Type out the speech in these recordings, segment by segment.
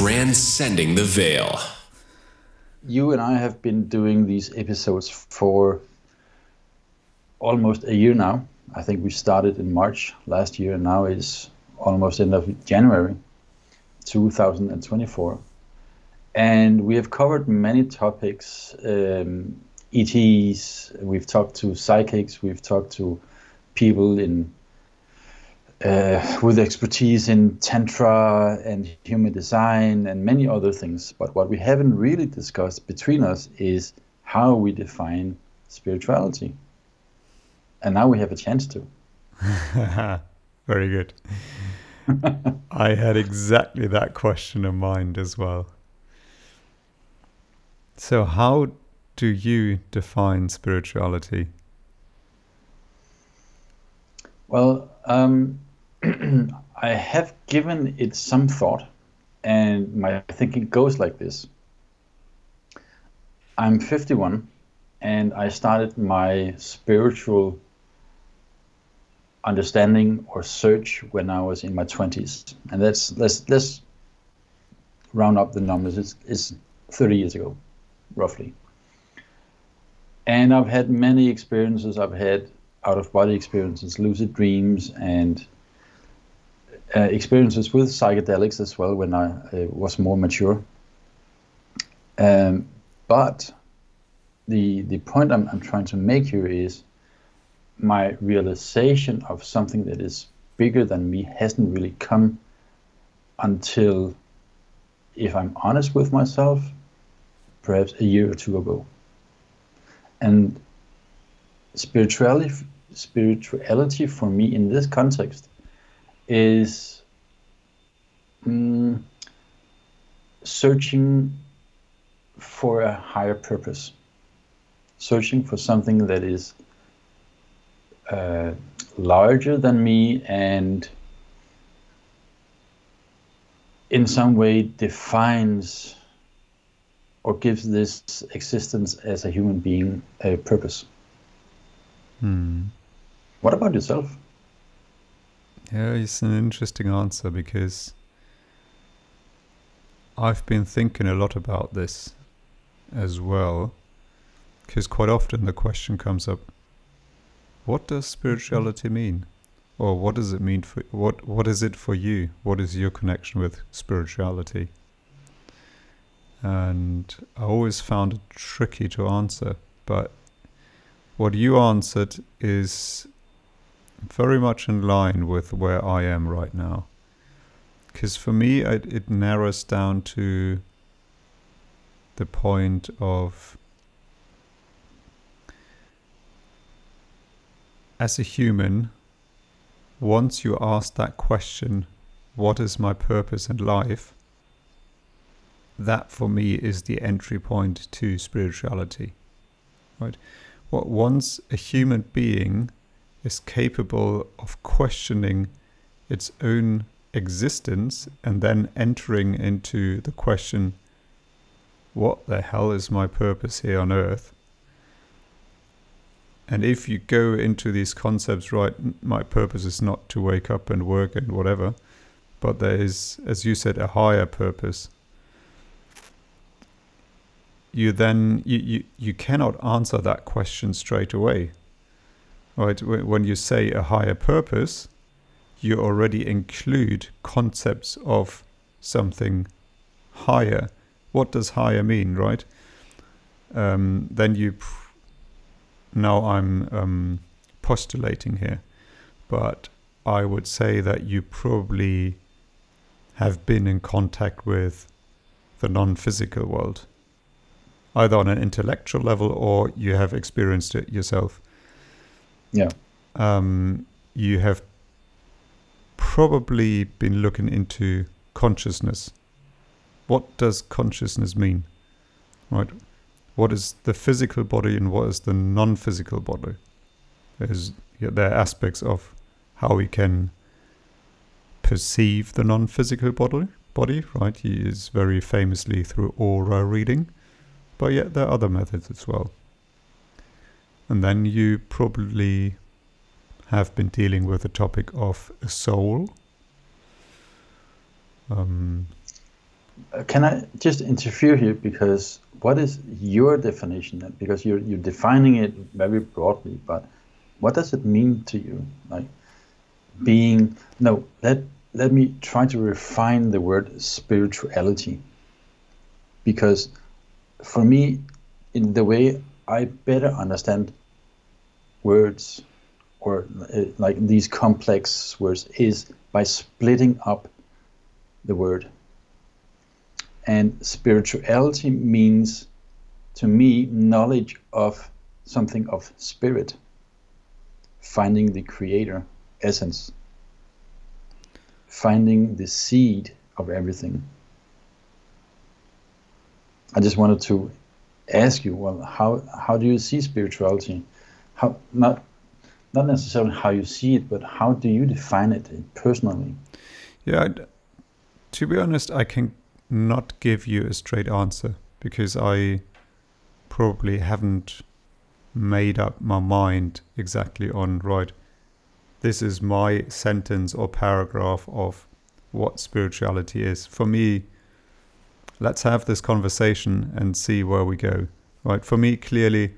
Transcending the Veil. You and I have been doing these episodes for almost a year now. I think we started in March last year, and now is almost end of January 2024. And we have covered many topics, ETs, we've talked to psychics, we've talked to people in with expertise in Tantra and human design and many other things. But what we haven't really discussed between us is how we define spirituality. And now we have a chance to. Very good. I had exactly that question in mind as well. So how do you define spirituality? Well, I have given it some thought, and my thinking goes like this. I'm 51, and I started my spiritual understanding or search when I was in my 20s, and let's round up the numbers. It's 30 years ago, roughly. And I've had many experiences. I've had out-of-body experiences, lucid dreams, and experiences with psychedelics as well when I was more mature. But the point I'm trying to make here is my realization of something that is bigger than me hasn't really come until, if I'm honest with myself, perhaps a year or two ago. And spirituality for me in this context is searching for a higher purpose, searching for something that is larger than me and in some way defines or gives this existence as a human being a purpose. What about yourself? Yeah, it's an interesting answer because I've been thinking a lot about this as well, because quite often the question comes up, what does spirituality mean? Or what does it mean for what is it for you? What is your connection with spirituality? And I always found it tricky to answer, but what you answered is very much in line with where I am right now. Because for me, it narrows down to the point of, as a human, once you ask that question, what is my purpose in life? That for me is the entry point to spirituality, right? Once a human being is capable of questioning its own existence and then entering into the question, what the hell is my purpose here on earth? And if you go into these concepts, right, my purpose is not to wake up and work and whatever, but there is, as you said, a higher purpose. You cannot answer that question straight away, right? When you say a higher purpose, you already include concepts of something higher. What does higher mean, right? Then you, now I'm postulating here, but I would say that you probably have been in contact with the non-physical world, either on an intellectual level or you have experienced it yourself. Yeah. You have probably been looking into consciousness. What does consciousness mean? Right? What is the physical body and what is the non-physical body? There are aspects of how we can perceive the non-physical body, right? He is very famously through aura reading. But yet there are other methods as well. And then you probably have been dealing with the topic of a soul. Can I just interfere here? Because what is your definition? Because you're defining it very broadly, but what does it mean to you? Like being, no, let me try to refine the word spirituality. Because for me, in the way I better understand words, or like these complex words, is by splitting up the word. And spirituality means, to me, knowledge of something of spirit, finding the creator essence, finding the seed of everything. I just wanted to ask you, well, how do you see spirituality? How not necessarily how you see it, but how do you define it personally? Yeah, to be honest, I can not give you a straight answer, because I probably haven't made up my mind exactly on, right, this is my sentence or paragraph of what spirituality is. For me, let's have this conversation and see where we go. Right? For me, clearly,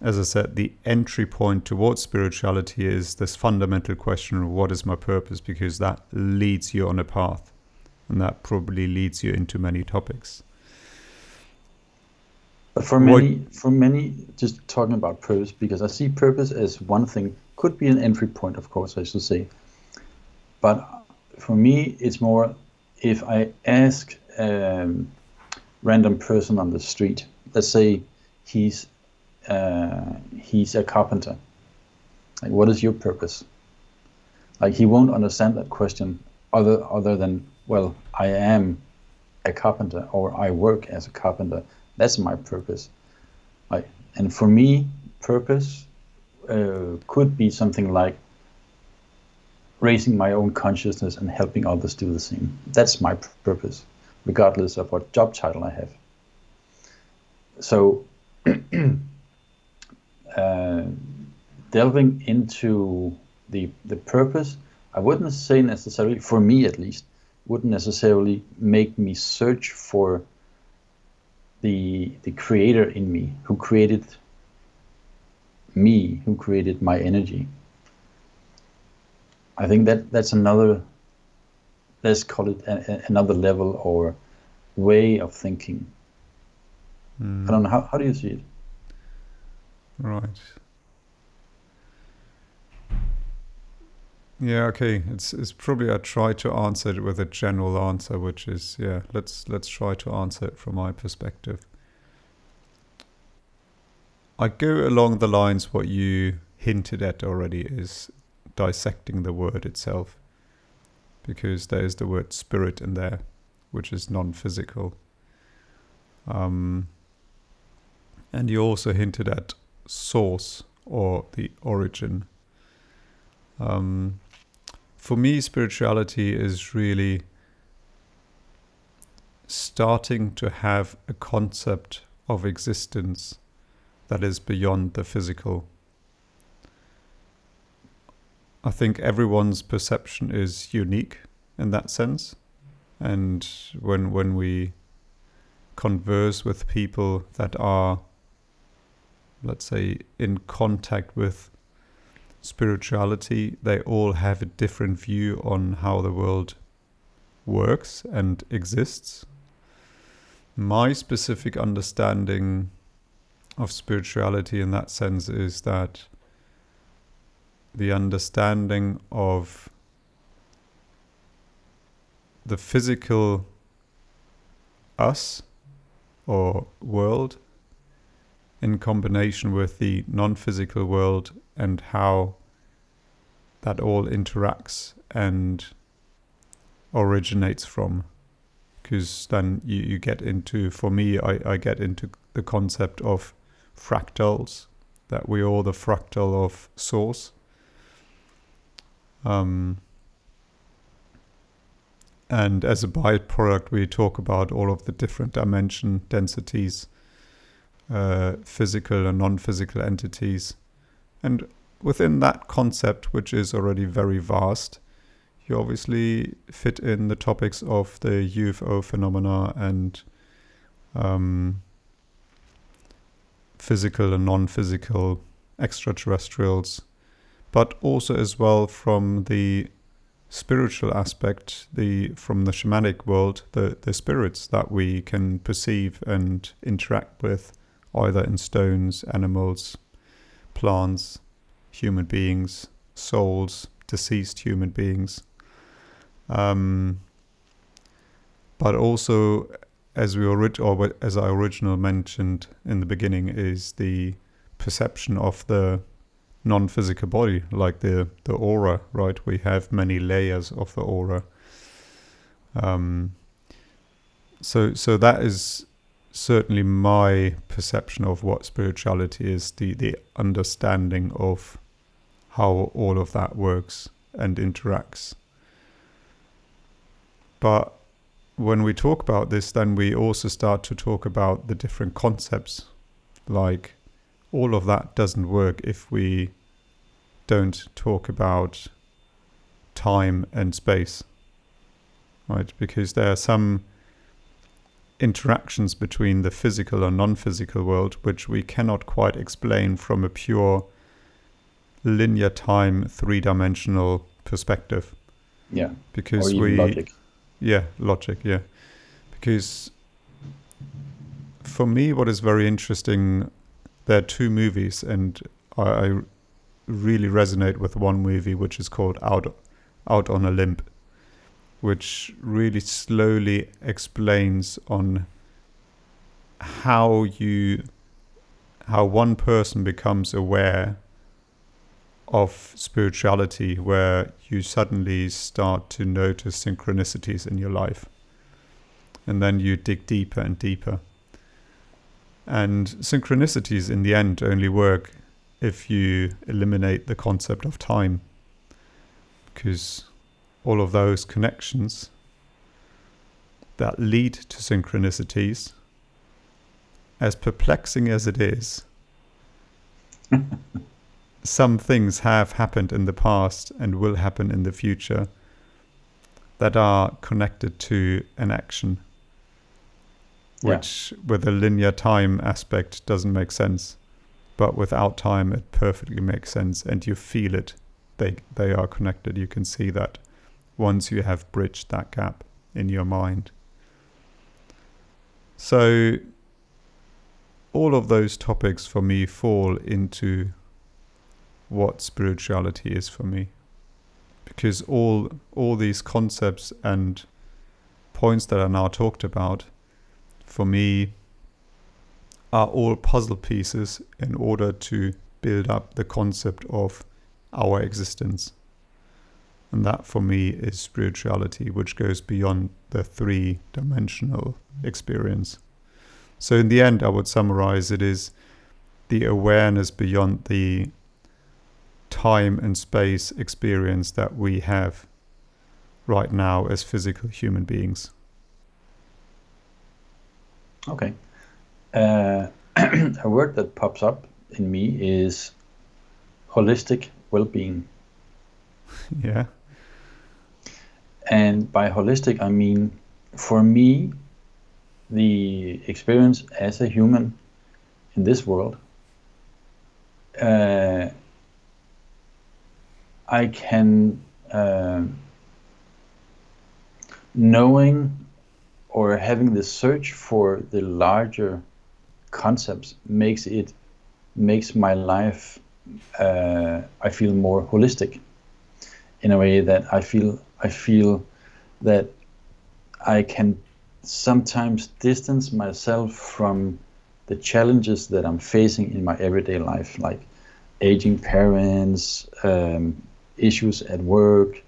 as I said, the entry point towards spirituality is this fundamental question of what is my purpose, because that leads you on a path, and that probably leads you into many topics. But for many, just talking about purpose, because I see purpose as one thing, could be an entry point, of course, I should say. But for me, it's more if I ask a random person on the street, let's say he's a carpenter. Like, what is your purpose? Like, he won't understand that question other than, well, I am a carpenter, or I work as a carpenter. That's my purpose. Like, and for me, purpose could be something like raising my own consciousness and helping others do the same. That's my purpose, regardless of what job title I have. So delving into the purpose, I wouldn't say necessarily, for me at least, wouldn't necessarily make me search for the creator in me, who created me, who created my energy. I think that's another, let's call it another level or way of thinking. I don't know, how do you see it? Right. Yeah, okay. It's probably, I try to answer it with a general answer, which is, yeah, let's try to answer it from my perspective. I go along the lines what you hinted at already, is dissecting the word itself, because there is the word spirit in there, which is non-physical. And you also hinted at source or the origin. For me, spirituality is really starting to have a concept of existence that is beyond the physical. I think everyone's perception is unique in that sense. And when we converse with people that are, let's say, in contact with spirituality, they all have a different view on how the world works and exists. My specific understanding of spirituality in that sense is that the understanding of the physical us or world in combination with the non-physical world and how that all interacts and originates from. Because then you get into, for me, I get into the concept of fractals, that we are the fractal of source. And as a byproduct, we talk about all of the different dimension densities, physical and non-physical entities. And within that concept, which is already very vast, you obviously fit in the topics of the UFO phenomena and physical and non-physical extraterrestrials, but also as well from the spiritual aspect, from the shamanic world, the spirits that we can perceive and interact with, either in stones, animals, plants, human beings, souls, deceased human beings. But also, as I originally mentioned in the beginning, is the perception of the non-physical body, like the aura, right? We have many layers of the aura. So that is certainly my perception of what spirituality is, the understanding of how all of that works and interacts. But when we talk about this, then we also start to talk about the different concepts, like all of that doesn't work if we don't talk about time and space, right? Because there are some interactions between the physical and non-physical world which we cannot quite explain from a pure linear time, three-dimensional perspective. Yeah. Because logic. Yeah, logic, yeah. Because for me, what is very interesting, there are two movies, and I really resonate with one movie, which is called Out on a Limb, which really slowly explains on how one person becomes aware of spirituality, where you suddenly start to notice synchronicities in your life, and then you dig deeper and deeper. And synchronicities in the end only work if you eliminate the concept of time, because all of those connections that lead to synchronicities, as perplexing as it is, some things have happened in the past and will happen in the future that are connected to an action. Yeah. Which with a linear time aspect doesn't make sense, but without time it perfectly makes sense, and you feel it. They are connected. You can see that once you have bridged that gap in your mind. So all of those topics for me fall into what spirituality is for me, because all these concepts and points that are now talked about for me are all puzzle pieces in order to build up the concept of our existence. And that for me is spirituality, which goes beyond the three-dimensional experience. So in the end, I would summarize it is the awareness beyond the time and space experience that we have right now as physical human beings. Okay. A word that pops up in me is holistic well-being. Yeah. And by holistic, I mean, for me, the experience as a human in this world, I can, knowing or having the search for the larger concepts makes my life, I feel more holistic in a way that I feel that I can sometimes distance myself from the challenges that I'm facing in my everyday life, like aging parents, issues at work,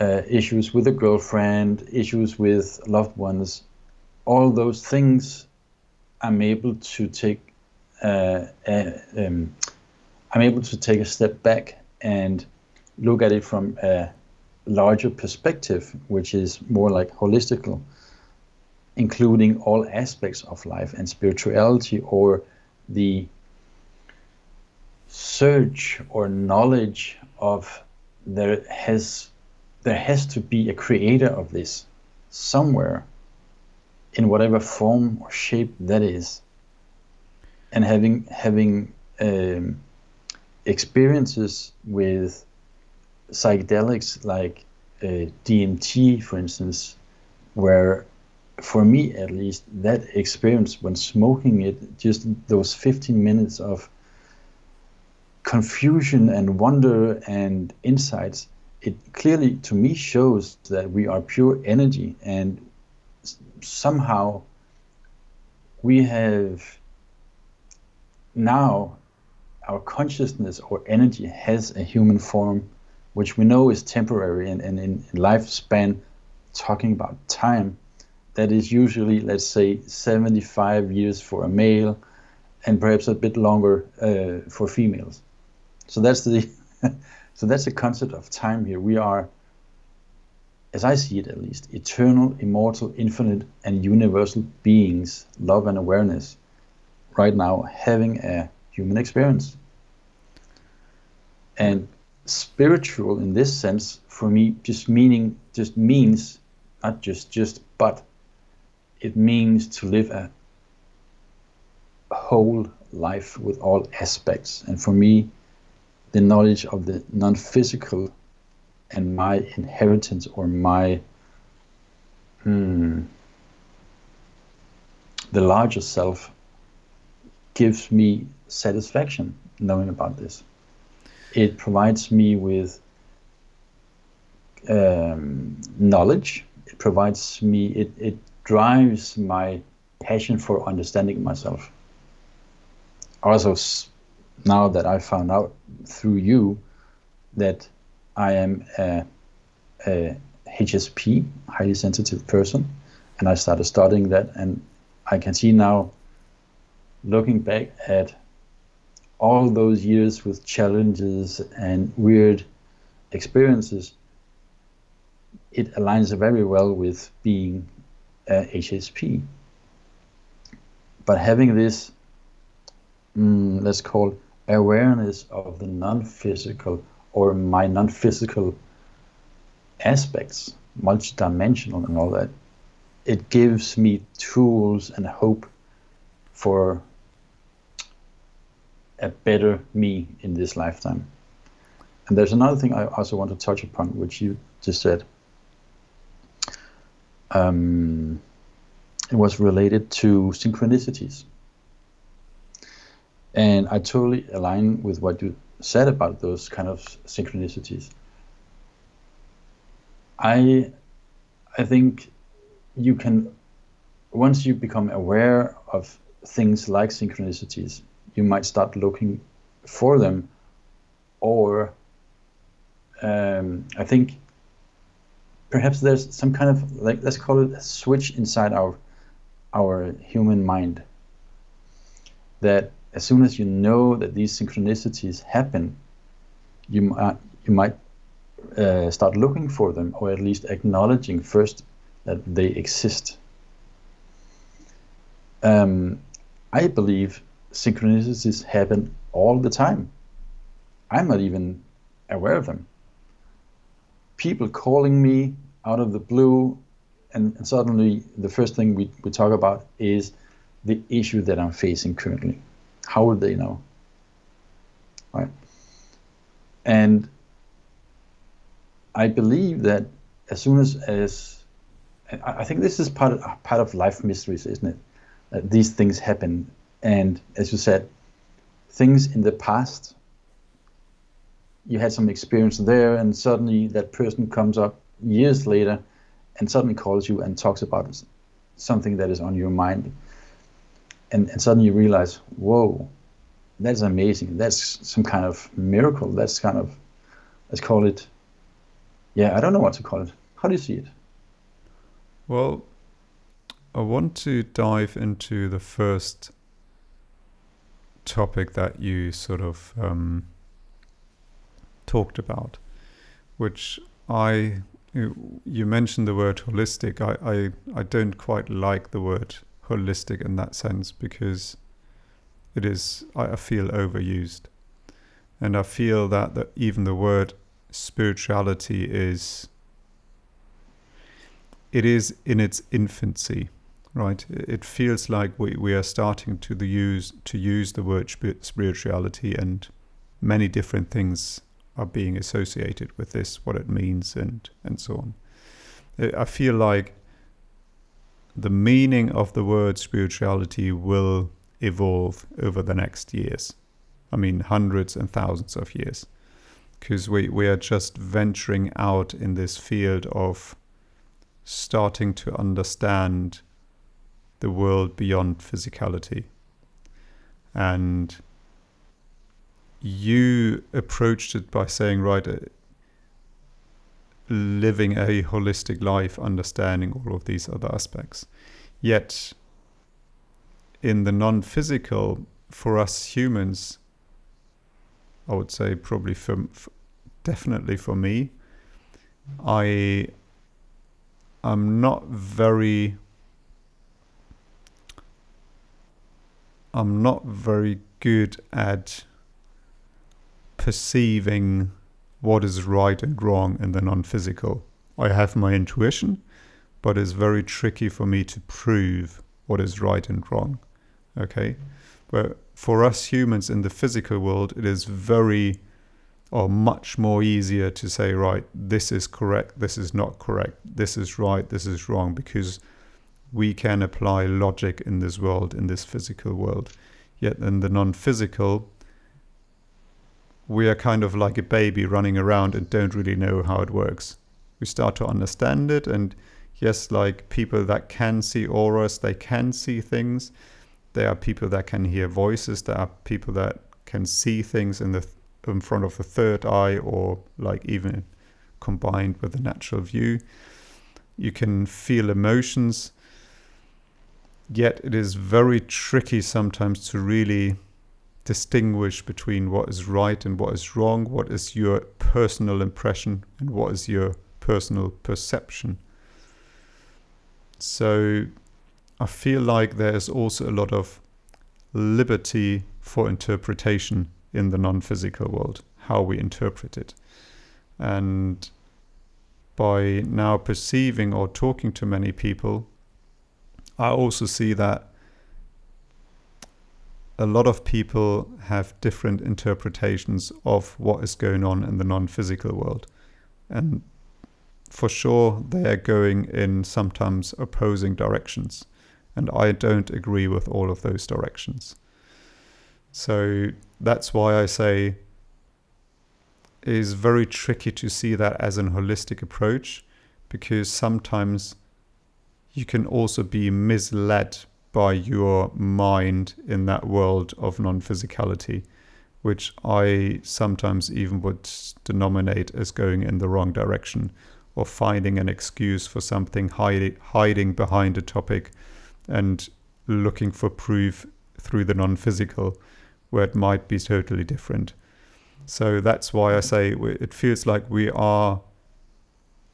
issues with a girlfriend, issues with loved ones. All those things I'm able to take a step back and look at it from a larger perspective, which is more like holistical, including all aspects of life. And spirituality, or the search or knowledge of, there has there has to be a creator of this somewhere in whatever form or shape that is. And having experiences with psychedelics like DMT, for instance, where for me at least that experience when smoking it, just those 15 minutes of confusion and wonder and insights, it clearly to me shows that we are pure energy, and somehow we have now our consciousness or energy has a human form, which we know is temporary, and in lifespan, talking about time, that is usually, let's say, 75 years for a male and perhaps a bit longer for females. So that's the so that's the concept of time here. We are, as I see it at least, eternal, immortal, infinite, and universal beings, love and awareness, right now having a human experience. And spiritual in this sense, for me, just means not just but it means to live a whole life with all aspects. And for me, the knowledge of the non-physical and my inheritance or my the larger self gives me satisfaction knowing about this. It provides me with knowledge. It provides me, it drives my passion for understanding myself. Also, now that I found out through you that I am a HSP, highly sensitive person, and I started studying that, and I can see now, looking back at all those years with challenges and weird experiences, it aligns very well with being a HSP. But having this, let's call it awareness of the non-physical or my non-physical aspects, multidimensional and all that, it gives me tools and hope for a better me in this lifetime. And there's another thing I also want to touch upon, which you just said. It was related to synchronicities. And I totally align with what you said about those kind of synchronicities. I think you can, once you become aware of things like synchronicities, you might start looking for them, or I think perhaps there's some kind of, like, let's call it a switch inside our human mind, that as soon as you know that these synchronicities happen, you might start looking for them, or at least acknowledging first that they exist. I believe synchronicities happen all the time. I'm not even aware of them. People calling me out of the blue, and suddenly the first thing we talk about is the issue that I'm facing currently. How would they know? Right? And I believe that as soon as I think this is part of life mysteries, isn't it? That these things happen. And as you said, things in the past, you had some experience there, and suddenly that person comes up years later and suddenly calls you and talks about something that is on your mind. And suddenly you realize, whoa, that's amazing. That's some kind of miracle. That's kind of, let's call it, I don't know what to call it. How do you see it? Well, I want to dive into the first topic that you sort of talked about, which you mentioned the word holistic. I don't quite like the word holistic in that sense, because it is, I feel, overused. And I feel that even the word spirituality is it is in its infancy, right? It feels like we are starting to use the word spirituality, and many different things are being associated with this, what it means, and so on. I feel like the meaning of the word spirituality will evolve over the next years. I mean, hundreds and thousands of years, because we are just venturing out in this field of starting to understand the world beyond physicality. And you approached it by saying, right, living a holistic life, understanding all of these other aspects. Yet, in the non-physical, for us humans, I would say probably definitely for me, I'm not very good at perceiving what is right and wrong in the non-physical. I have my intuition, but it's very tricky for me to prove what is right and wrong. Okay? But for us humans in the physical world, it is much more easier to say, right, this is correct, this is not correct, this is right, this is wrong, because we can apply logic in this world, in this physical world. Yet in the non-physical, we are kind of like a baby running around and don't really know how it works. We start to understand it, and yes, like people that can see auras, they can see things. There are people that can hear voices. There are people that can see things in front of the third eye, or like even combined with the natural view. You can feel emotions. Yet it is very tricky sometimes to really distinguish between what is right and what is wrong, what is your personal impression and what is your personal perception. So I feel like there is also a lot of liberty for interpretation in the non-physical world, how we interpret it. And by now perceiving or talking to many people, I also see that a lot of people have different interpretations of what is going on in the non-physical world. And for sure, they are going in sometimes opposing directions. And I don't agree with all of those directions. So that's why I say it is very tricky to see that as an holistic approach, because sometimes you can also be misled by your mind in that world of non-physicality, which I sometimes even would denominate as going in the wrong direction, or finding an excuse for something, hiding behind a topic and looking for proof through the non-physical, where it might be totally different. So that's why I say it feels like we are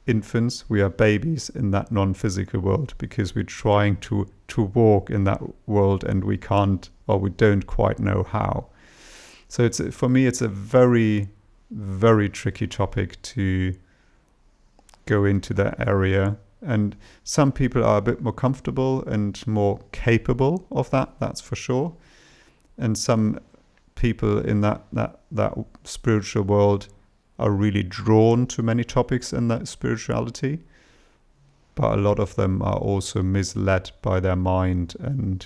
infants, we are babies in that non-physical world, because we're trying to walk in that world and we can't, or we don't quite know how. So for me it's a very, very tricky topic to go into that area. And some people are a bit more comfortable and more capable of that, that's for sure. And some people in that spiritual world are really drawn to many topics in that spirituality. But a lot of them are also misled by their mind and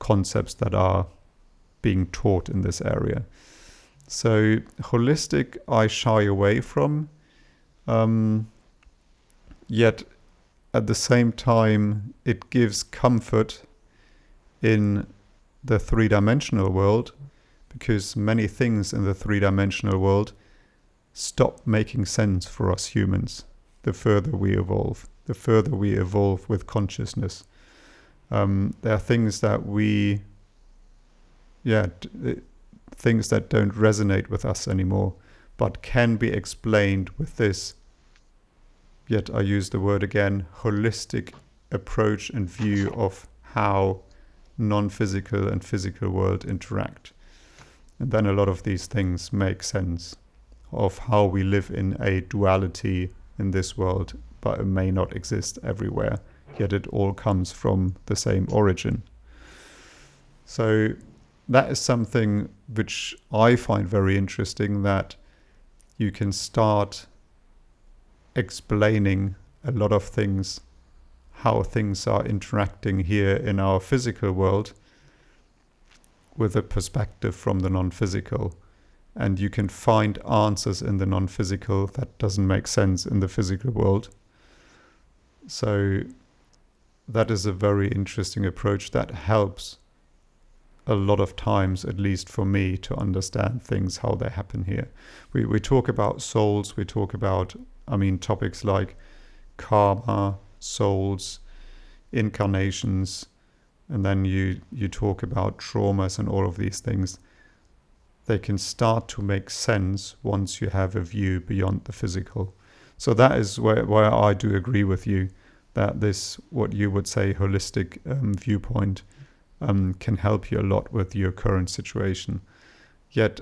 concepts that are being taught in this area. So holistic, I shy away from. Yet at the same time, it gives comfort in the three-dimensional world, because many things in the three-dimensional world stop making sense for us humans the further we evolve, with consciousness. There are things that things that don't resonate with us anymore, but can be explained with this, yet I use the word again, holistic approach and view of how non-physical and physical world interact. And then a lot of these things make sense of how we live in a duality in this world, but it may not exist everywhere, yet it all comes from the same origin. So that is something which I find very interesting, that you can start explaining a lot of things, how things are interacting here in our physical world, with a perspective from the non-physical. And you can find answers in the non-physical that doesn't make sense in the physical world. So that is a very interesting approach that helps a lot of times, at least for me, to understand things, how they happen here. We talk about souls, we talk about, topics like karma, souls, incarnations, and then you talk about traumas and all of these things. They can start to make sense once you have a view beyond the physical. So that is where I do agree with you, that this, what you would say, holistic viewpoint can help you a lot with your current situation. Yet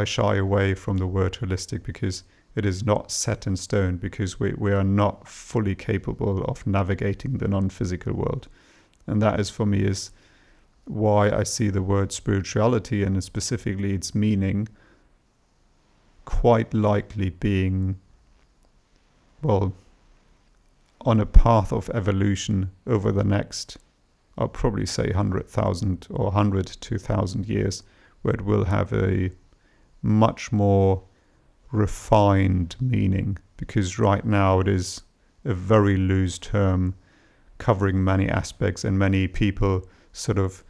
I shy away from the word holistic, because it is not set in stone, because we are not fully capable of navigating the non-physical world. And that is, for me, is why I see the word spirituality, and specifically its meaning, quite likely being, well, on a path of evolution over the next, I'll probably say 100,000 or 100 to 1,000 years, where it will have a much more refined meaning, because right now it is a very loose term, covering many aspects, and many people sort of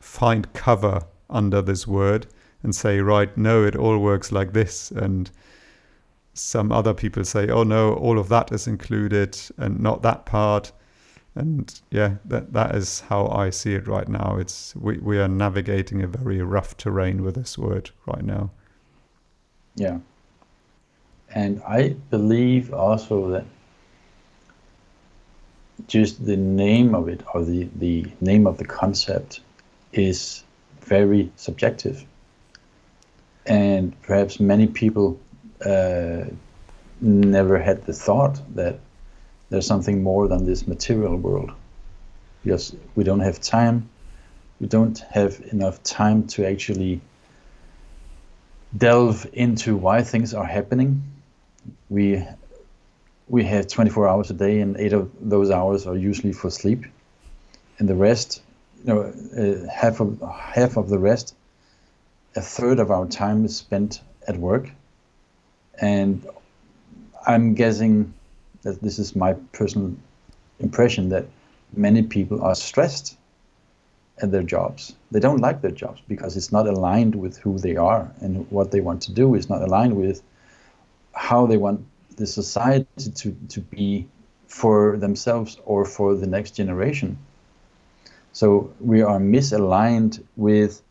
find cover under this word and say, right, no, it all works like this. And some other people say, oh no, all of that is included and not that part. And yeah, that is how I see it right now. It's we are navigating a very rough terrain with this word right now. Yeah. And I believe also that just the name of it, or the name of the concept, is very subjective, and perhaps many people never had the thought that there's something more than this material world, because we don't have time, we don't have enough time to actually delve into why things are happening. We have 24 hours a day, and 8 of those hours are usually for sleep, and the rest, half of the rest, a third of our time is spent at work. And I'm guessing that this is my personal impression, that many people are stressed at their jobs. They don't like their jobs because it's not aligned with who they are, and what they want to do is not aligned with how they want the society to be for themselves or for the next generation. So we are misaligned with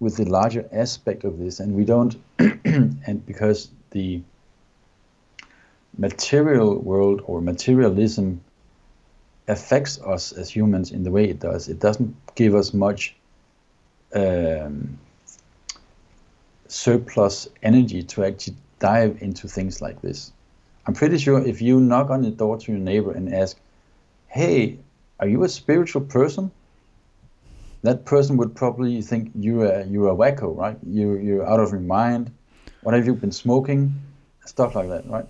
the larger aspect of this, and we don't and because the material world or materialism affects us as humans in the way it does, it doesn't give us much surplus energy to actually dive into things like this. I'm pretty sure if you knock on the door to your neighbor and ask, hey, are you a spiritual person? That person would probably think you're a wacko, right? You're out of your mind. What have you been smoking? Stuff like that, right?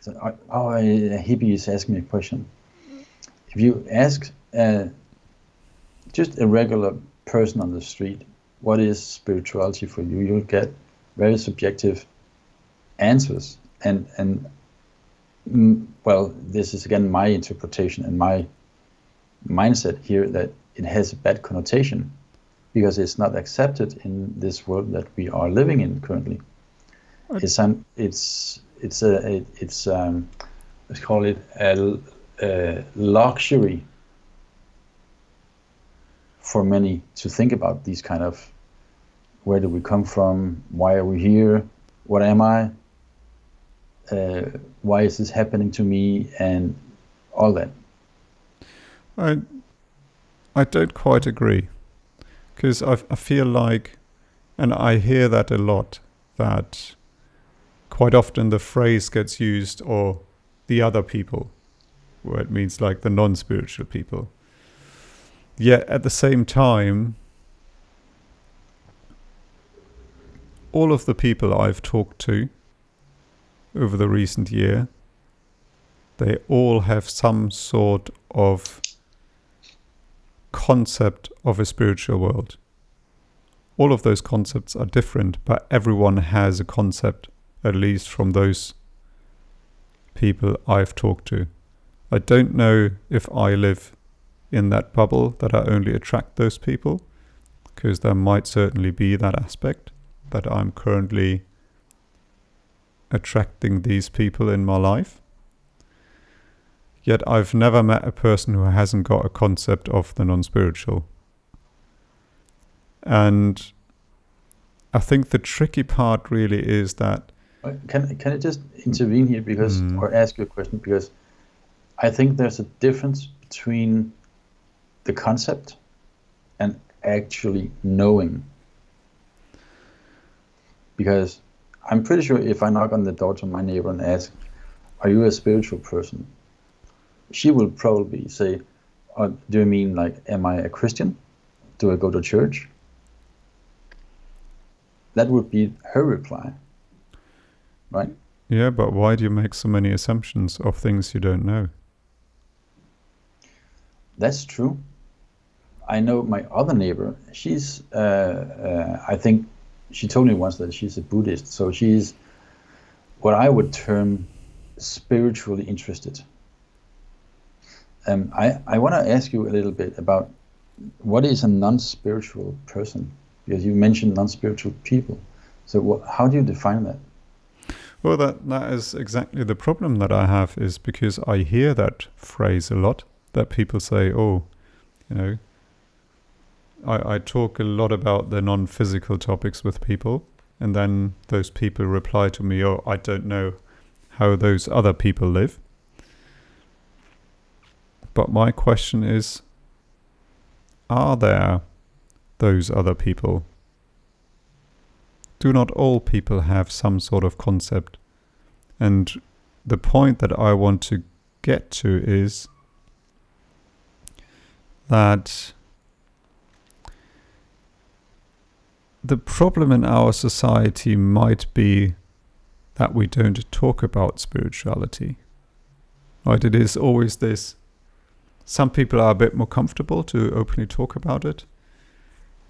So, a hippie is asking me a question. If you ask just a regular person on the street, what is spirituality for you? You'll get very subjective answers. And well, this is again my interpretation and my mindset here, that it has a bad connotation because it's not accepted in this world that we are living in currently. Let's call it a luxury for many to think about these kind of, where do we come from? Why are we here? What am I? Why is this happening to me? And all that. I don't quite agree, because I feel like, and I hear that a lot, that quite often the phrase gets used, or the other people, where it means like the non-spiritual people. Yet at the same time, all of the people I've talked to over the recent year, they all have some sort of concept of a spiritual world. All of those concepts are different, but everyone has a concept, at least from those people I've talked to. I don't know if I live in that bubble, that I only attract those people, because there might certainly be that aspect that I'm currently attracting these people in my life. Yet I've never met a person who hasn't got a concept of the non-spiritual. And I think the tricky part really is that... Can I just intervene here because, or ask you a question? Because I think there's a difference between the concept and actually knowing. Because I'm pretty sure if I knock on the door to my neighbor and ask, are you a spiritual person? She will probably say, oh, do you mean like, am I a Christian? Do I go to church? That would be her reply, right? Yeah, but why do you make so many assumptions of things you don't know? That's true. I know my other neighbor, she's, I think she told me once that she's a Buddhist, so she's what I would term spiritually interested. I want to ask you a little bit about what is a non-spiritual person? Because you mentioned non-spiritual people. So how do you define that? Well, that is exactly the problem that I have, is because I hear that phrase a lot, that people say, oh, you know, I talk a lot about the non-physical topics with people, and then those people reply to me, oh, I don't know how those other people live. But my question is, are there those other people? Do not all people have some sort of concept? And the point that I want to get to is that the problem in our society might be that we don't talk about spirituality. Right? It is always this. Some people are a bit more comfortable to openly talk about it,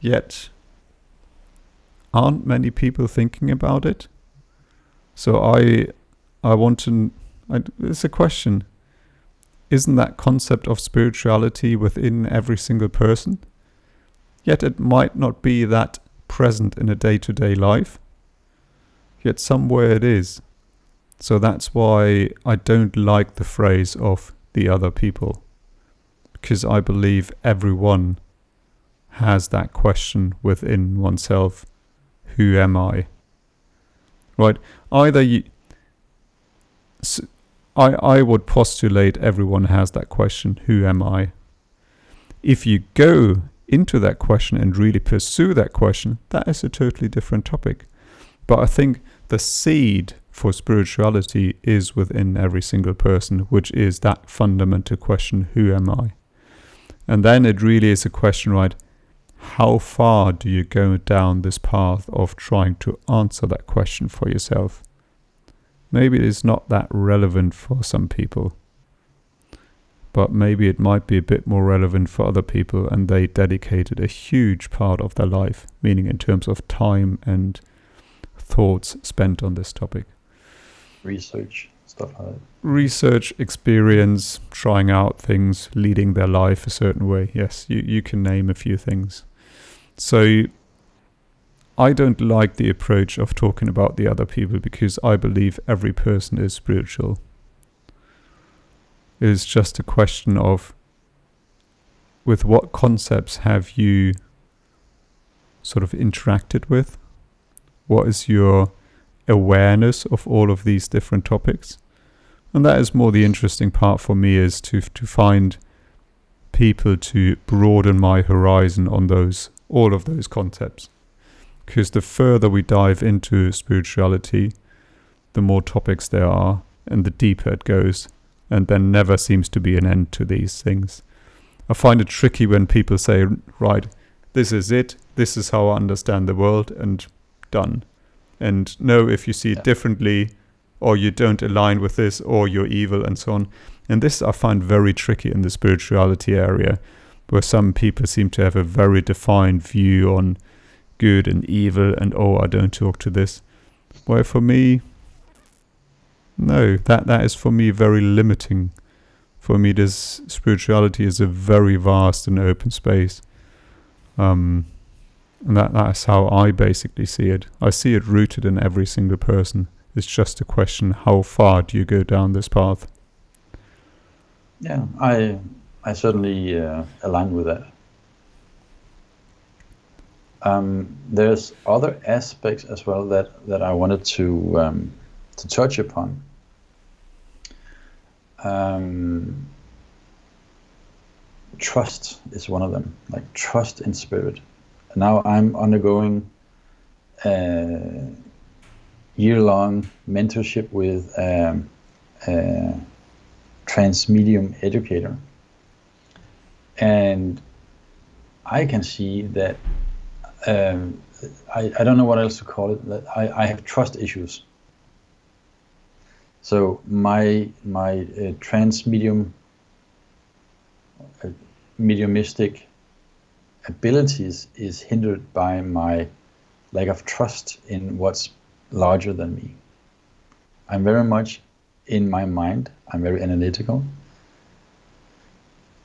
yet aren't many people thinking about it. So I want to... it's a question. Isn't that concept of spirituality within every single person? Yet it might not be that present in a day-to-day life, yet somewhere it is. So that's why I don't like the phrase of the other people, because I believe everyone has that question within oneself, who am I? Right? Either I would postulate everyone has that question, who am I? If you go into that question and really pursue that question, that is a totally different topic. But I think the seed for spirituality is within every single person, which is that fundamental question, who am I? And then it really is a question, right, how far do you go down this path of trying to answer that question for yourself? Maybe it is not that relevant for some people, but maybe it might be a bit more relevant for other people, and they dedicated a huge part of their life, meaning in terms of time and thoughts spent on this topic. Research. Stuff like that. Research, experience, trying out things, leading their life a certain way. Yes, you can name a few things. So I don't like the approach of talking about the other people, because I believe every person is spiritual. It is just a question of with what concepts have you sort of interacted with? What is your awareness of all of these different topics? And that is more the interesting part for me, is to find people to broaden my horizon on those, all of those concepts. Because the further we dive into spirituality, the more topics there are and the deeper it goes. and there never seems to be an end to these things. I find it tricky when people say, right, this is it, this is how I understand the world, and done. And no, if you see it differently, or you don't align with this, or you're evil, and so on. And this I find very tricky in the spirituality area, where some people seem to have a very defined view on good and evil, and oh, I don't talk to this. Where for me, no, that is for me very limiting. For me, this spirituality is a very vast and open space. And that's how I basically see it. I see it rooted in every single person. It's just a question, how far do you go down this path? Yeah, I certainly align with that. There's other aspects as well that I wanted to touch upon. Trust is one of them, like trust in spirit. Now I'm undergoing a year-long mentorship with a transmedium educator. And I can see that, I don't know what else to call it, that I have trust issues. So my mediumistic abilities is hindered by my lack of trust in what's larger than me. I'm very much in my mind, I'm very analytical,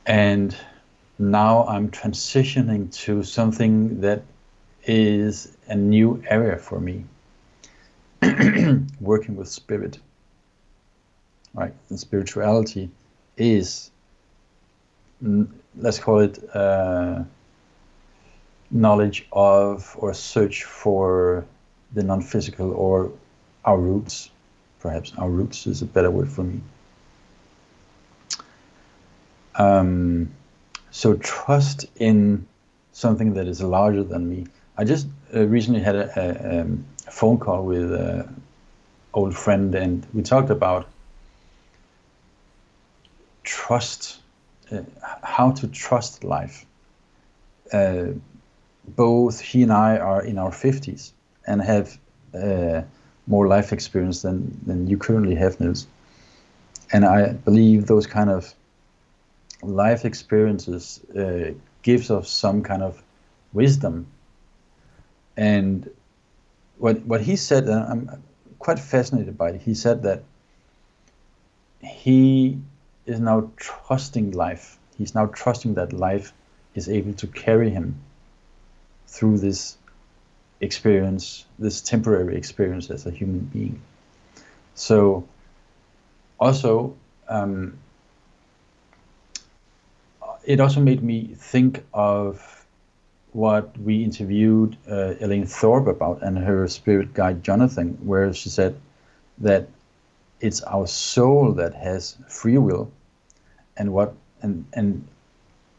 and now I'm transitioning to something that is a new area for me, working with spirit. Right, and spirituality is, let's call it, knowledge of or search for the non-physical or our roots. Perhaps our roots is a better word for me. So trust in something that is larger than me. I just recently had a phone call with an old friend, and we talked about trust, how to trust life. Both he and I are in our 50s and have more life experience than you currently have, Nils. And I believe those kind of life experiences gives us some kind of wisdom. And what he said, and I'm quite fascinated by it, he said that he is now trusting life. He's now trusting that life is able to carry him through this experience, this temporary experience as a human being. So also, it also made me think of what we interviewed Elaine Thorpe about and her spirit guide Jonathan, where she said that it's our soul that has free will, and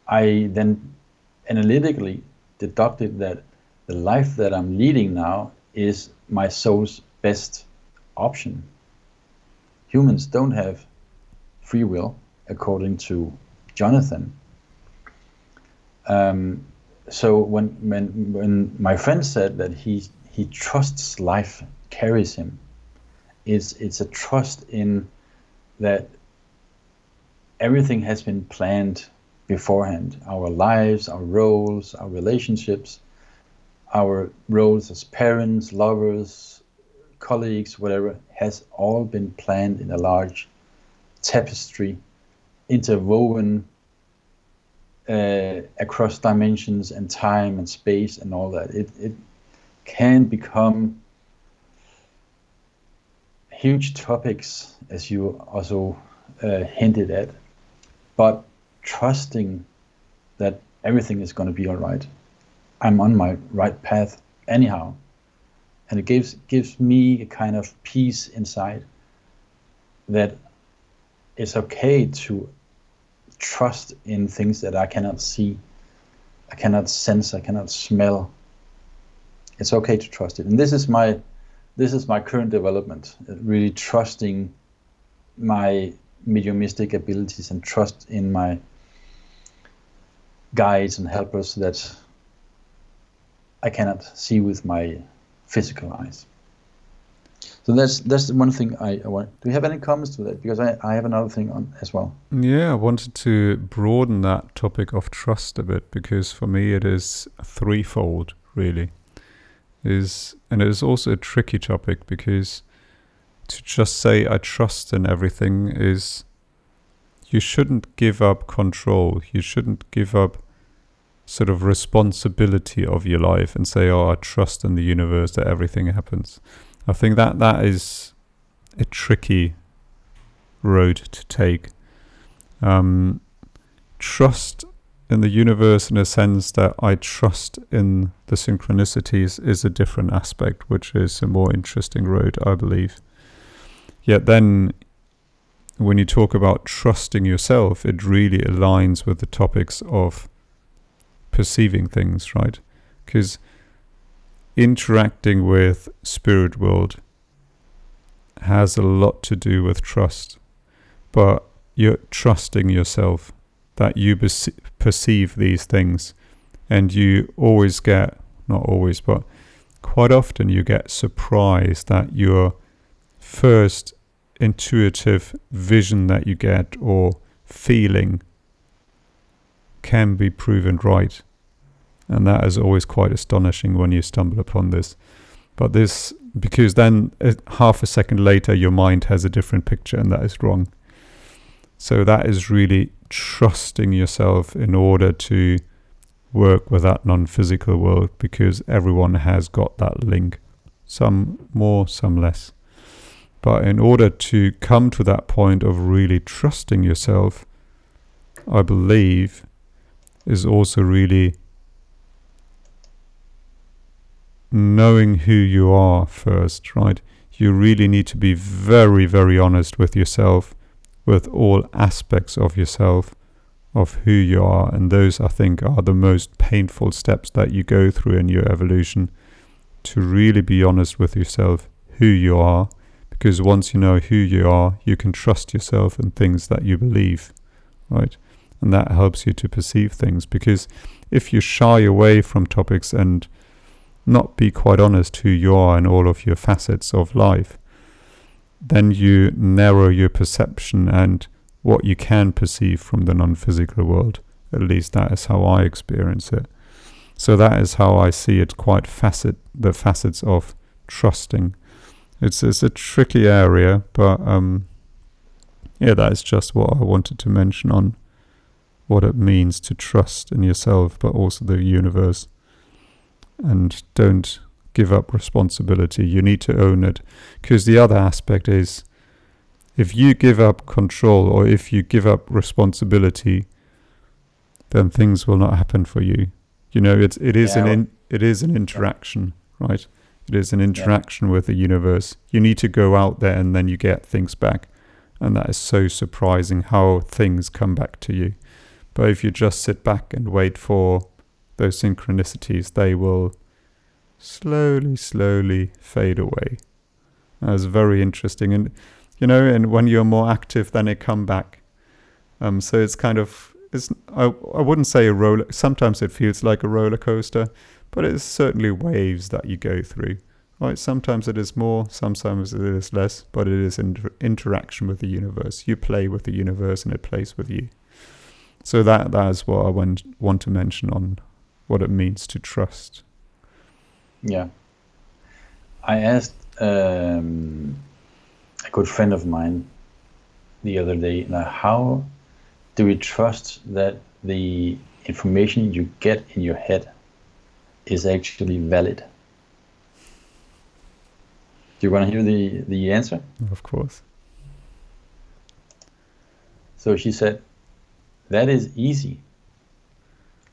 I then analytically deducted that the life that I'm leading now is my soul's best option. Humans don't have free will, according to Jonathan. So when my friend said that he trusts life carries him, it's a trust in that everything has been planned beforehand. Our lives, our roles, our relationships, our roles as parents, lovers, colleagues, whatever, has all been planned in a large tapestry, interwoven across dimensions and time and space and all that. It can become huge topics, as you also hinted at, but trusting that everything is going to be all right. I'm on my right path anyhow. And it gives me a kind of peace inside that it's okay to trust in things that I cannot see, I cannot sense, I cannot smell. It's okay to trust it. And this is my current development, really trusting my mediumistic abilities and trust in my guides and helpers that I cannot see with my physical eyes. So that's one thing I want. Do you have any comments to that? Because I have another thing on as well. Yeah, I wanted to broaden that topic of trust a bit, because for me it is threefold, really. And it is also a tricky topic, because to just say I trust in everything is, you shouldn't give up control. You shouldn't give up sort of responsibility of your life and say, oh, I trust in the universe that everything happens. I think that is a tricky road to take. Trust in the universe in a sense that I trust in the synchronicities is a different aspect, which is a more interesting road, I believe. Yet then, when you talk about trusting yourself, it really aligns with the topics of perceiving things, right? Because interacting with spirit world has a lot to do with trust, but you're trusting yourself that you perceive these things, and you always get, not always, but quite often you get surprised that your first intuitive vision that you get or feeling can be proven right. And that is always quite astonishing when you stumble upon this. But this, because then half a second later, your mind has a different picture, and that is wrong. So that is really trusting yourself in order to work with that non-physical world, because everyone has got that link. Some more, some less. But in order to come to that point of really trusting yourself, I believe, is also really knowing who you are first, right? You really need to be very, very honest with yourself, with all aspects of yourself, of who you are. And those, I think, are the most painful steps that you go through in your evolution, to really be honest with yourself, who you are. Because once you know who you are, you can trust yourself in things that you believe, right? And that helps you to perceive things. Because if you shy away from topics and not be quite honest who you are in all of your facets of life, then you narrow your perception and what you can perceive from the non-physical world. At least that is how I experience it. So that is how I see it, quite the facets of trusting. It's a tricky area, but yeah, that is just what I wanted to mention on what it means to trust in yourself, but also the universe. And don't give up responsibility. You need to own it. Because the other aspect is, if you give up control or if you give up responsibility, then things will not happen for you. You know, it is an interaction, right? It is an interaction with the universe. You need to go out there and then you get things back. And that is so surprising how things come back to you. But if you just sit back and wait for those synchronicities, they will slowly fade away. That's very interesting. And you know, and when you're more active, then they come back. So it's kind of, I wouldn't say a roller, sometimes it feels like a roller coaster, but it's certainly waves that you go through, right? Sometimes it is more, sometimes it is less, but it is interaction with the universe. You play with the universe and it plays with you. So that is what I want to mention on what it means to trust. Yeah. I asked a good friend of mine the other day, now, how do we trust that the information you get in your head is actually valid? Do you want to hear the answer? Of course. So she said, that is easy.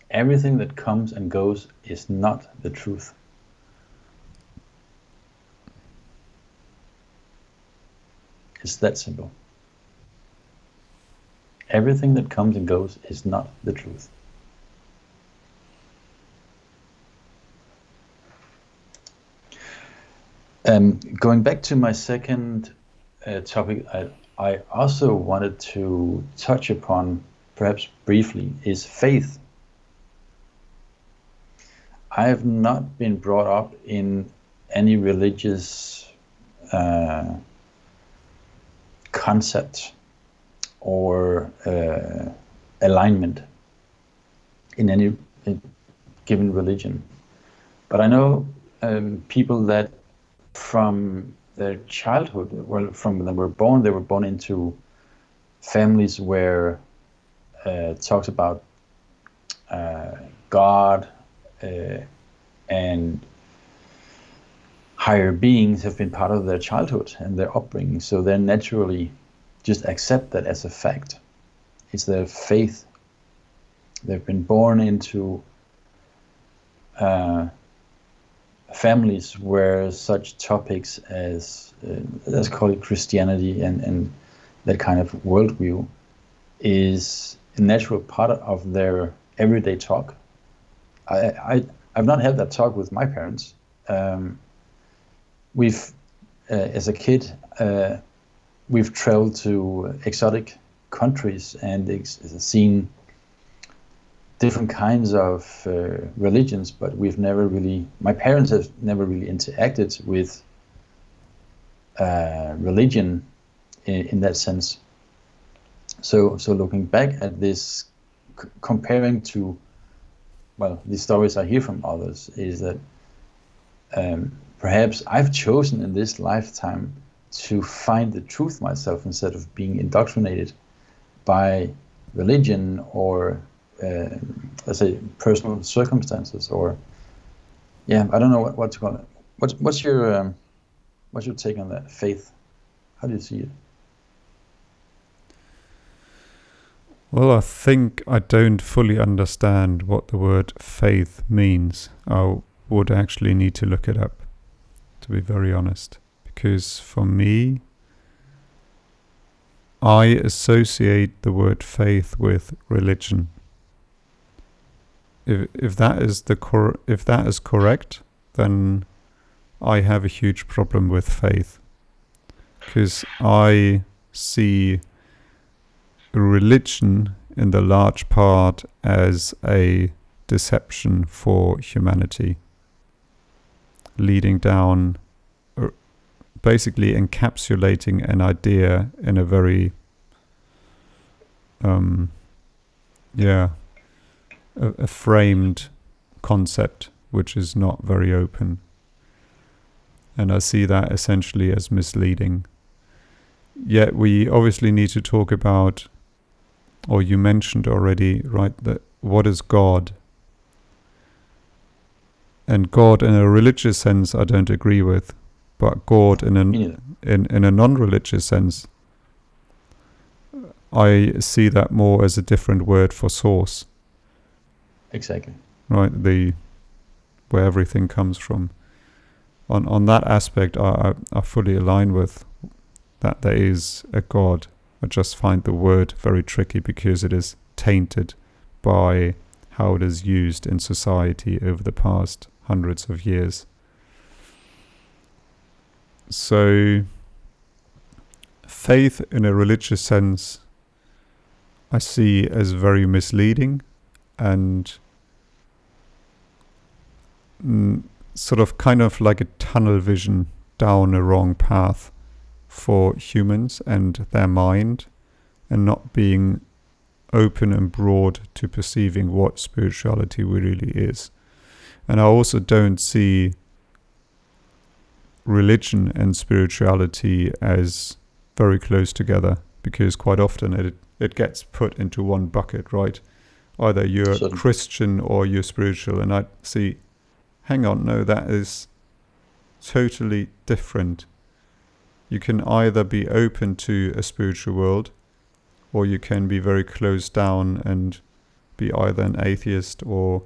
Everything that comes and goes is not the truth. It's that simple. Everything that comes and goes is not the truth. Going back to my second topic, I also wanted to touch upon, perhaps briefly, is faith. I have not been brought up in any religious concept or alignment in any given religion. But I know people that from their childhood, well, from when they were born into families where it talks about God and higher beings have been part of their childhood and their upbringing. So they naturally just accept that as a fact. It's their faith. They've been born into families where such topics as, let's call it Christianity and that kind of worldview is a natural part of their everyday talk. I've not had that talk with my parents. As a kid, we've traveled to exotic countries and seen different kinds of religions, but my parents have never really interacted with religion in that sense. So looking back at this, comparing to, well, the stories I hear from others, is that perhaps I've chosen in this lifetime to find the truth myself instead of being indoctrinated by religion or let's say personal circumstances, or I don't know what to call it. What's your take on that, faith? How do you see it? Well, I think I don't fully understand what the word faith means. I would actually need to look it up, to be very honest. Because for me, I associate the word faith with religion. If that is correct, then I have a huge problem with faith. Because I see religion in the large part as a deception for humanity, leading down, basically encapsulating an idea in a very a framed concept which is not very open, and I see that essentially as misleading. Yet we obviously need to talk about, or you mentioned already, right, that what is God? And God in a religious sense I don't agree with, but God in a non-religious sense, I see that more as a different word for source. Exactly. Right, where everything comes from. On that aspect I fully align with that there is a God. I just find the word very tricky because it is tainted by how it is used in society over the past hundreds of years. So faith in a religious sense I see as very misleading and sort of kind of like a tunnel vision down a wrong path for humans and their mind, and not being open and broad to perceiving what spirituality really is. And I also don't see religion and spirituality as very close together, because quite often it gets put into one bucket, right? Either you're Christian or you're spiritual, and I see, hang on, no, that is totally different. You can either be open to a spiritual world, or you can be very closed down and be either an atheist or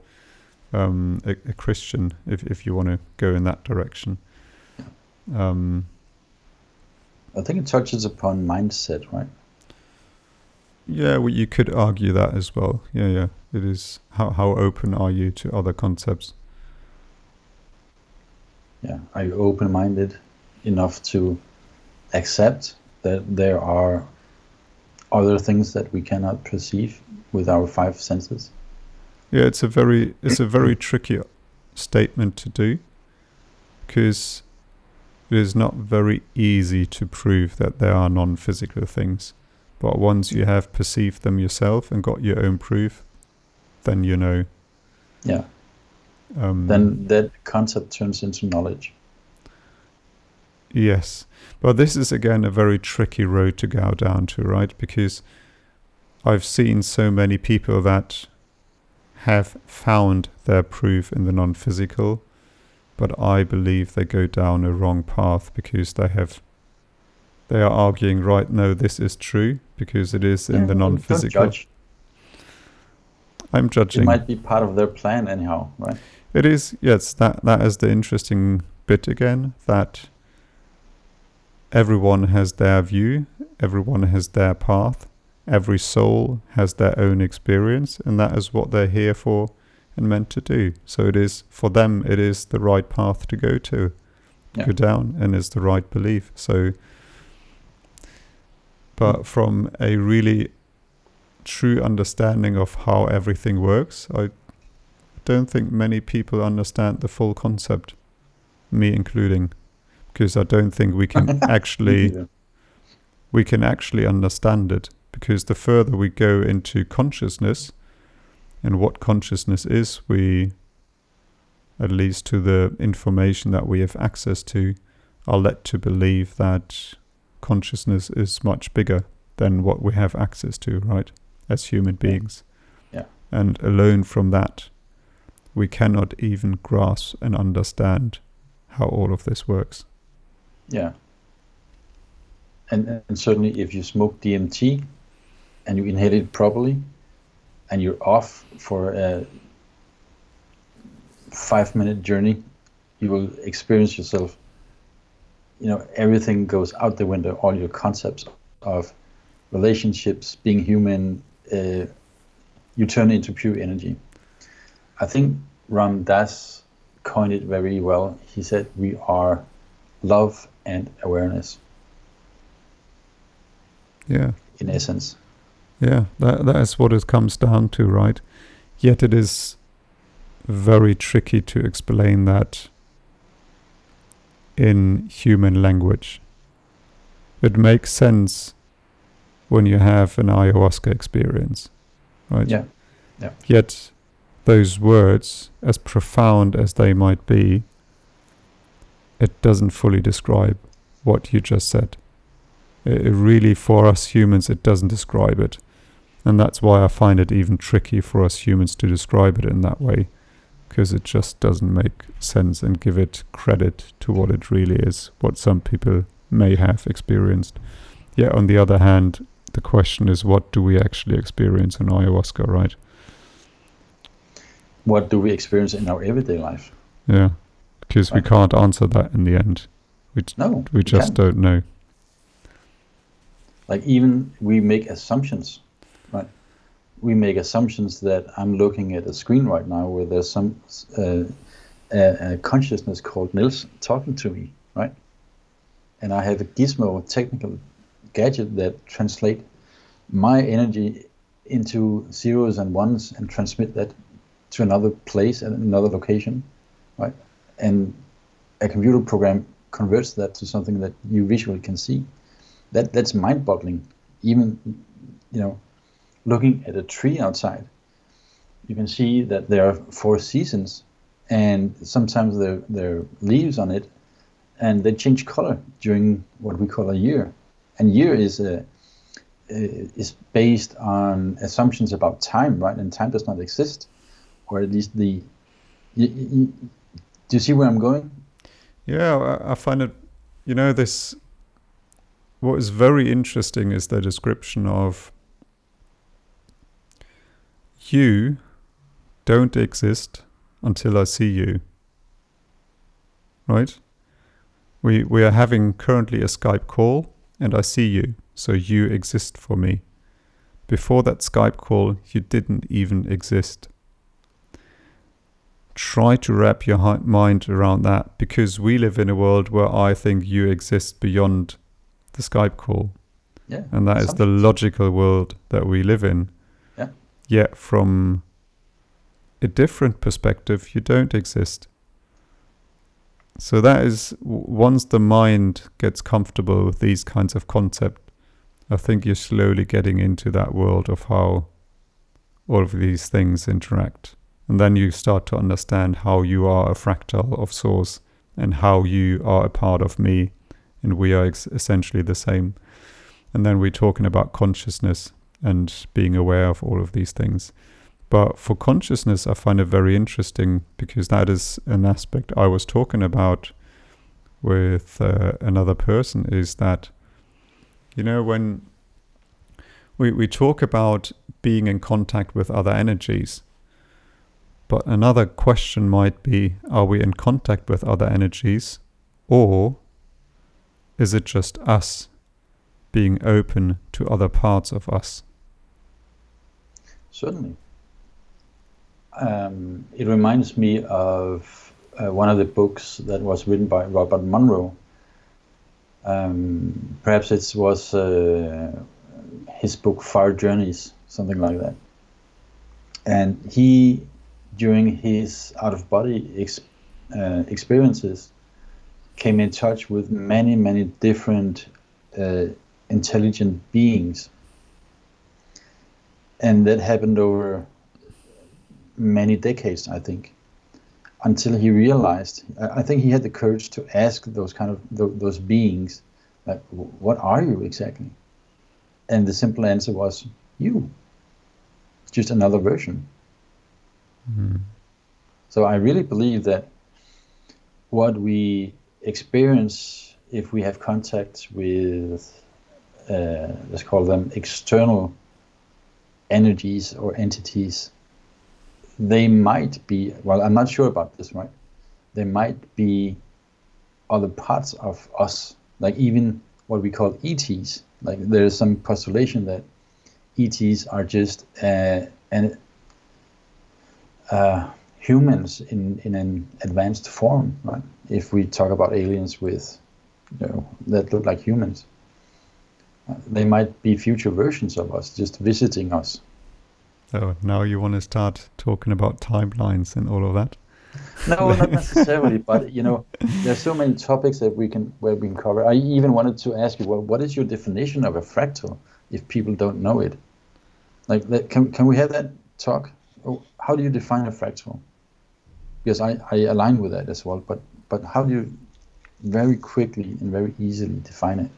a Christian, if you want to go in that direction. I think it touches upon mindset, right? Yeah, well, you could argue that as well. Yeah. It is, how open are you to other concepts? Yeah, are you open-minded enough to accept that there are other things that we cannot perceive with our five senses? Yeah, it's a very tricky statement to do, because it is not very easy to prove that there are non-physical things. But once you have perceived them yourself and got your own proof, then you know. Yeah. Then that concept turns into knowledge. Yes. But this is, again, a very tricky road to go down to, right? Because I've seen so many people that have found their proof in the non-physical, but I believe they go down a wrong path because they are arguing, right, no, this is true because it is in the non-physical. Don't judge. I'm judging. It might be part of their plan anyhow, right? It is, yes. That is the interesting bit again, that everyone has their view, everyone has their path, every soul has their own experience, and that is what they're here for and meant to do. So it is, for them, it is the right path to go to, yeah, go down, and is the right belief. So, but from a really true understanding of how everything works, I don't think many people understand the full concept, me including, because I don't think we can actually understand it, because the further we go into consciousness and what consciousness is, we, at least to the information that we have access to, are led to believe that consciousness is much bigger than what we have access to, right, as human beings. Yeah. And alone from that, we cannot even grasp and understand how all of this works. Yeah. And certainly if you smoke DMT and you inhale it properly and you're off for a 5-minute journey, you will experience yourself, you know, everything goes out the window, all your concepts of relationships, being human, you turn into pure energy. I think Ram Dass coined it very well. He said, we are love and awareness. Yeah. In essence. Yeah, that is what it comes down to, right? Yet it is very tricky to explain that in human language. It makes sense when you have an ayahuasca experience, right? Yeah. Yeah. Yet those words, as profound as they might be, it doesn't fully describe what you just said. It really, for us humans, it doesn't describe it. And that's why I find it even tricky for us humans to describe it in that way, because it just doesn't make sense and give it credit to what it really is, what some people may have experienced. Yet on the other hand, the question is, what do we actually experience in ayahuasca, right? What do we experience in our everyday life? Yeah, because we can't answer that in the end. We just don't know. Like, even we make assumptions, right? We make assumptions that I'm looking at a screen right now where there's some a consciousness called Nils talking to me, right? And I have a gizmo, technical gadget that translate my energy into zeros and ones and transmit that to another place and another location, right? And a computer program converts that to something that you visually can see. That's mind-boggling. Even, you know, looking at a tree outside, you can see that there are 4 seasons, and sometimes there are leaves on it, and they change color during what we call a year. And year is based on assumptions about time, right? And time does not exist, or at least the. Do you see where I'm going? Yeah, I find it. You know this. What is very interesting is the description of you don't exist until I see you, right? We are having currently a Skype call and I see you, so you exist for me. Before that Skype call, you didn't even exist. Try to wrap your mind around that, because we live in a world where I think you exist beyond a Skype call. Yeah. And that is the logical world that we live in. Yeah. Yet from a different perspective, you don't exist. So that is, once the mind gets comfortable with these kinds of concepts, I think you're slowly getting into that world of how all of these things interact. And then you start to understand how you are a fractal of source and how you are a part of me, and we are essentially the same. And then we're talking about consciousness and being aware of all of these things. But for consciousness, I find it very interesting, because that is an aspect I was talking about with another person, is that, you know, when we talk about being in contact with other energies, but another question might be, are we in contact with other energies, or is it just us being open to other parts of us? Certainly. It reminds me of one of the books that was written by Robert Monroe. Perhaps it was his book Far Journeys, something like that. And he, during his out-of-body experiences, came in touch with many, many different intelligent beings. And that happened over many decades, I think, until he realized, I think he had the courage to ask those kind of those beings, like, what are you exactly? And the simple answer was, you. It's just another version. Mm-hmm. So I really believe that what we experience, if we have contact with, let's call them external energies or entities, they might be, well, I'm not sure about this, right? They might be other parts of us, like even what we call ETs. Like there's some postulation that ETs are just humans in an advanced form, right? If we talk about aliens with, you know, that look like humans, they might be future versions of us, just visiting us. So now you want to start talking about timelines and all of that? No, not necessarily. But you know, there's so many topics that we can cover. I even wanted to ask you, well, what is your definition of a fractal? If people don't know it, like can we have that talk? How do you define a fractal? Because I align with that as well. But how do you very quickly and very easily define it?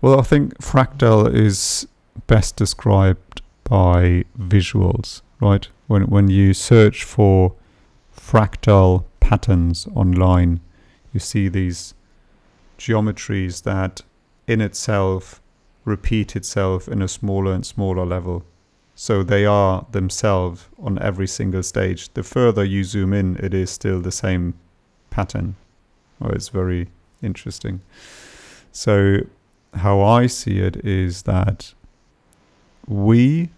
Well, I think fractal is best described by visuals, right? When you search for fractal patterns online, you see these geometries that in itself repeat itself in a smaller and smaller level. So they are themselves on every single stage. The further you zoom in, it is still the same pattern. Oh, it's very interesting. So how I see it is that we,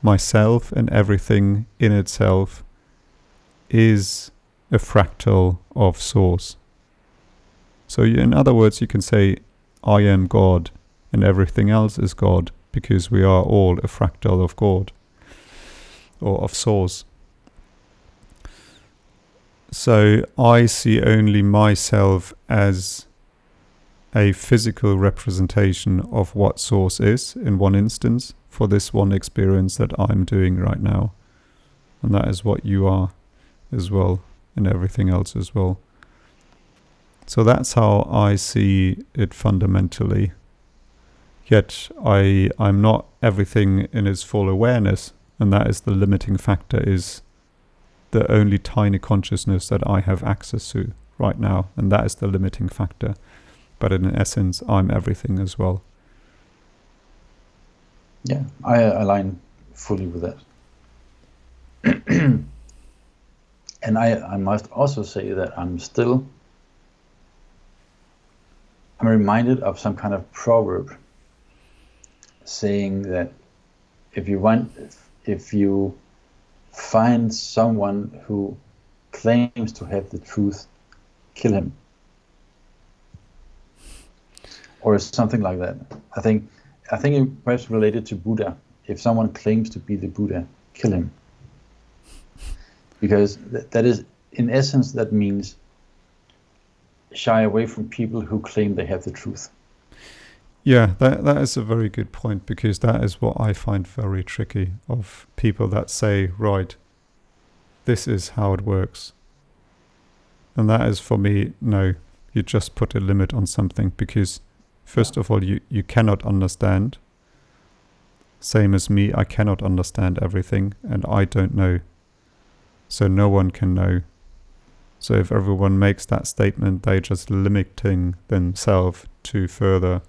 myself, and everything in itself is a fractal of source. So in other words, you can say, I am God, and everything else is God, because we are all a fractal of God, or of source. So I see only myself as a physical representation of what source is in one instance, for this one experience that I'm doing right now. And that is what you are as well, and everything else as well. So that's how I see it fundamentally. Yet I'm not everything in its full awareness, and that is the limiting factor, is the only tiny consciousness that I have access to right now, and that is the limiting factor. But in essence, I'm everything as well. Yeah, I align fully with that. And I must also say that I'm reminded of some kind of proverb saying that if you find someone who claims to have the truth, kill him. or something like that. I think it's perhaps related to Buddha. If someone claims to be the Buddha, kill him. Because that is, in essence, that means shy away from people who claim they have the truth. Yeah, that is a very good point, because that is what I find very tricky of people that say, right, this is how it works. And that is, for me, no, you just put a limit on something, because first of all, you cannot understand. Same as me, I cannot understand everything, and I don't know. So no one can know. So if everyone makes that statement, they're just limiting themselves to further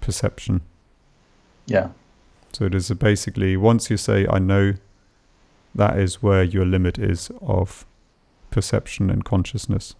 perception. Yeah. So it is basically, once you say, I know, that is where your limit is of perception and consciousness.